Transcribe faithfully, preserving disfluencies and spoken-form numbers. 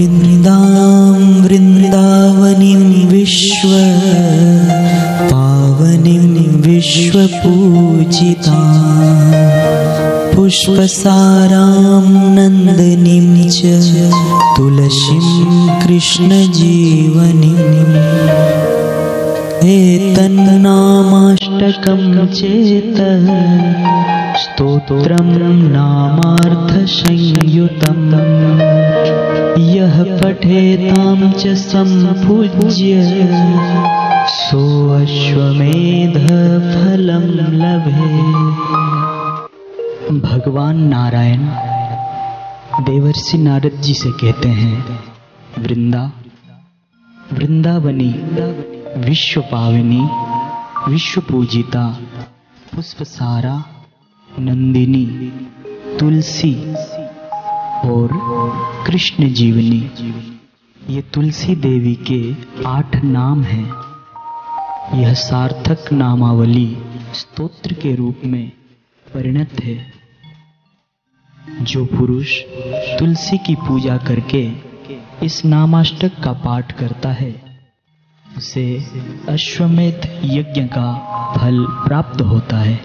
वृंदां वृंदावनी विश्व पावनी विश्वपूजिता पुष्पसारां नंदिनीं च तुलसीं कृष्ण जीवनीं एतन्नामाष्टकं चेत स्तोत्रं नामार्थसंयुतम् यः पठेतां च सम्पूज्य सो अश्वमेध फलं लभे। भगवान नारायण देवर्षि नारद जी से कहते हैं, वृंदा वृंदावनी विश्वपावनी विश्वपूजिता पुष्पसारा नंदिनी तुलसी और कृष्ण जीवनी, ये तुलसी देवी के आठ नाम हैं। यह सार्थक नामावली स्तोत्र के रूप में परिणत है। जो पुरुष तुलसी की पूजा करके इस नामाष्टक का पाठ करता है उसे अश्वमेध यज्ञ का फल प्राप्त होता है।